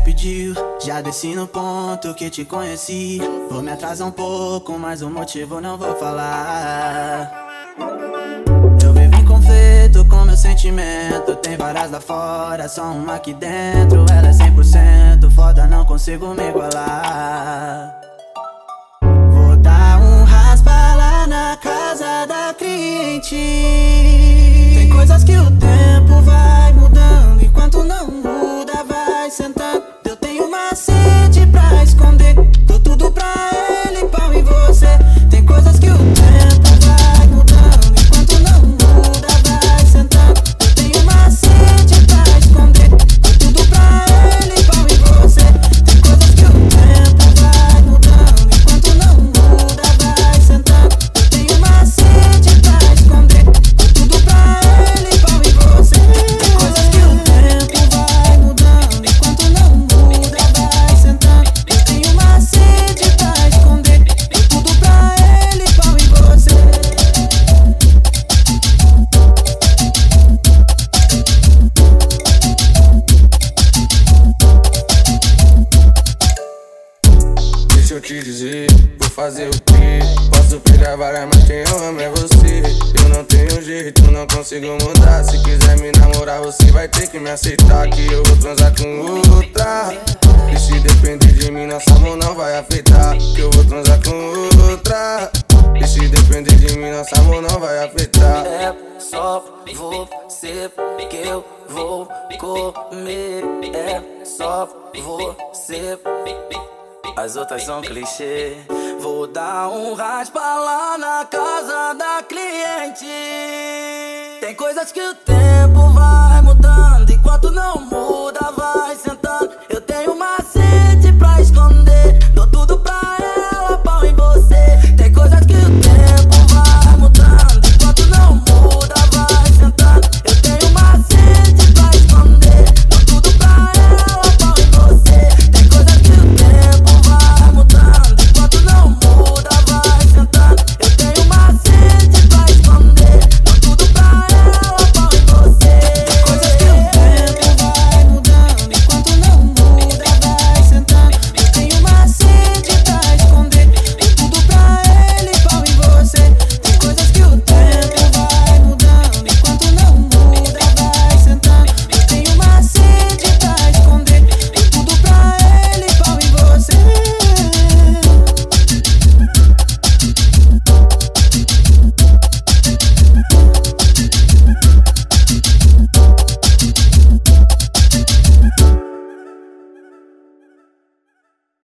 você pediu, já desci no ponto que te conheci. Vou me atrasar um pouco, mas o motivo não vou falar. Eu vivo em conflito com meu sentimento. Tem várias lá fora, só uma aqui dentro. Ela é 100% foda, não consigo me igualar. Vou dar um raspa lá na casa da cliente. Tem coisas que o tempo vai mudando, enquanto não muda vai sentando. Eu tenho uma sede pra esconder, dou tudo pra ele, pau em você. Tem coisas que o tempo vai mudando, enquanto não muda vai sentando. Eu tenho uma sede pra esconder, dou tudo pra ele, pau em você. Tem coisas que o tempo vai mudando, enquanto não muda vai sentando. Eu tenho uma sede pra esconder, dou tudo pra ele, pau em você. Tem coisas que o tempo vai mudando, enquanto não muda vai sentando. Eu tenho uma sede pra esconder, dou tudo pra ele, pau em você. Deixa eu te dizer, vou fazer o quê? Posso pegar várias, mas quem eu amo é você. Eu não tenho jeito, não consigo mudar. Se quiser me namorar, você vai ter que me aceitar, que eu vou transar com outra. E se depender de mim, nossa mão não vai afetar, que eu vou transar com outra. E se depender de mim, nossa mão não vai afetar. É só você que eu vou comer. É só você. As outras são clichê. Vou dar um raspa lá na casa da cliente. Tem coisas que o tempo vai mudando, enquanto não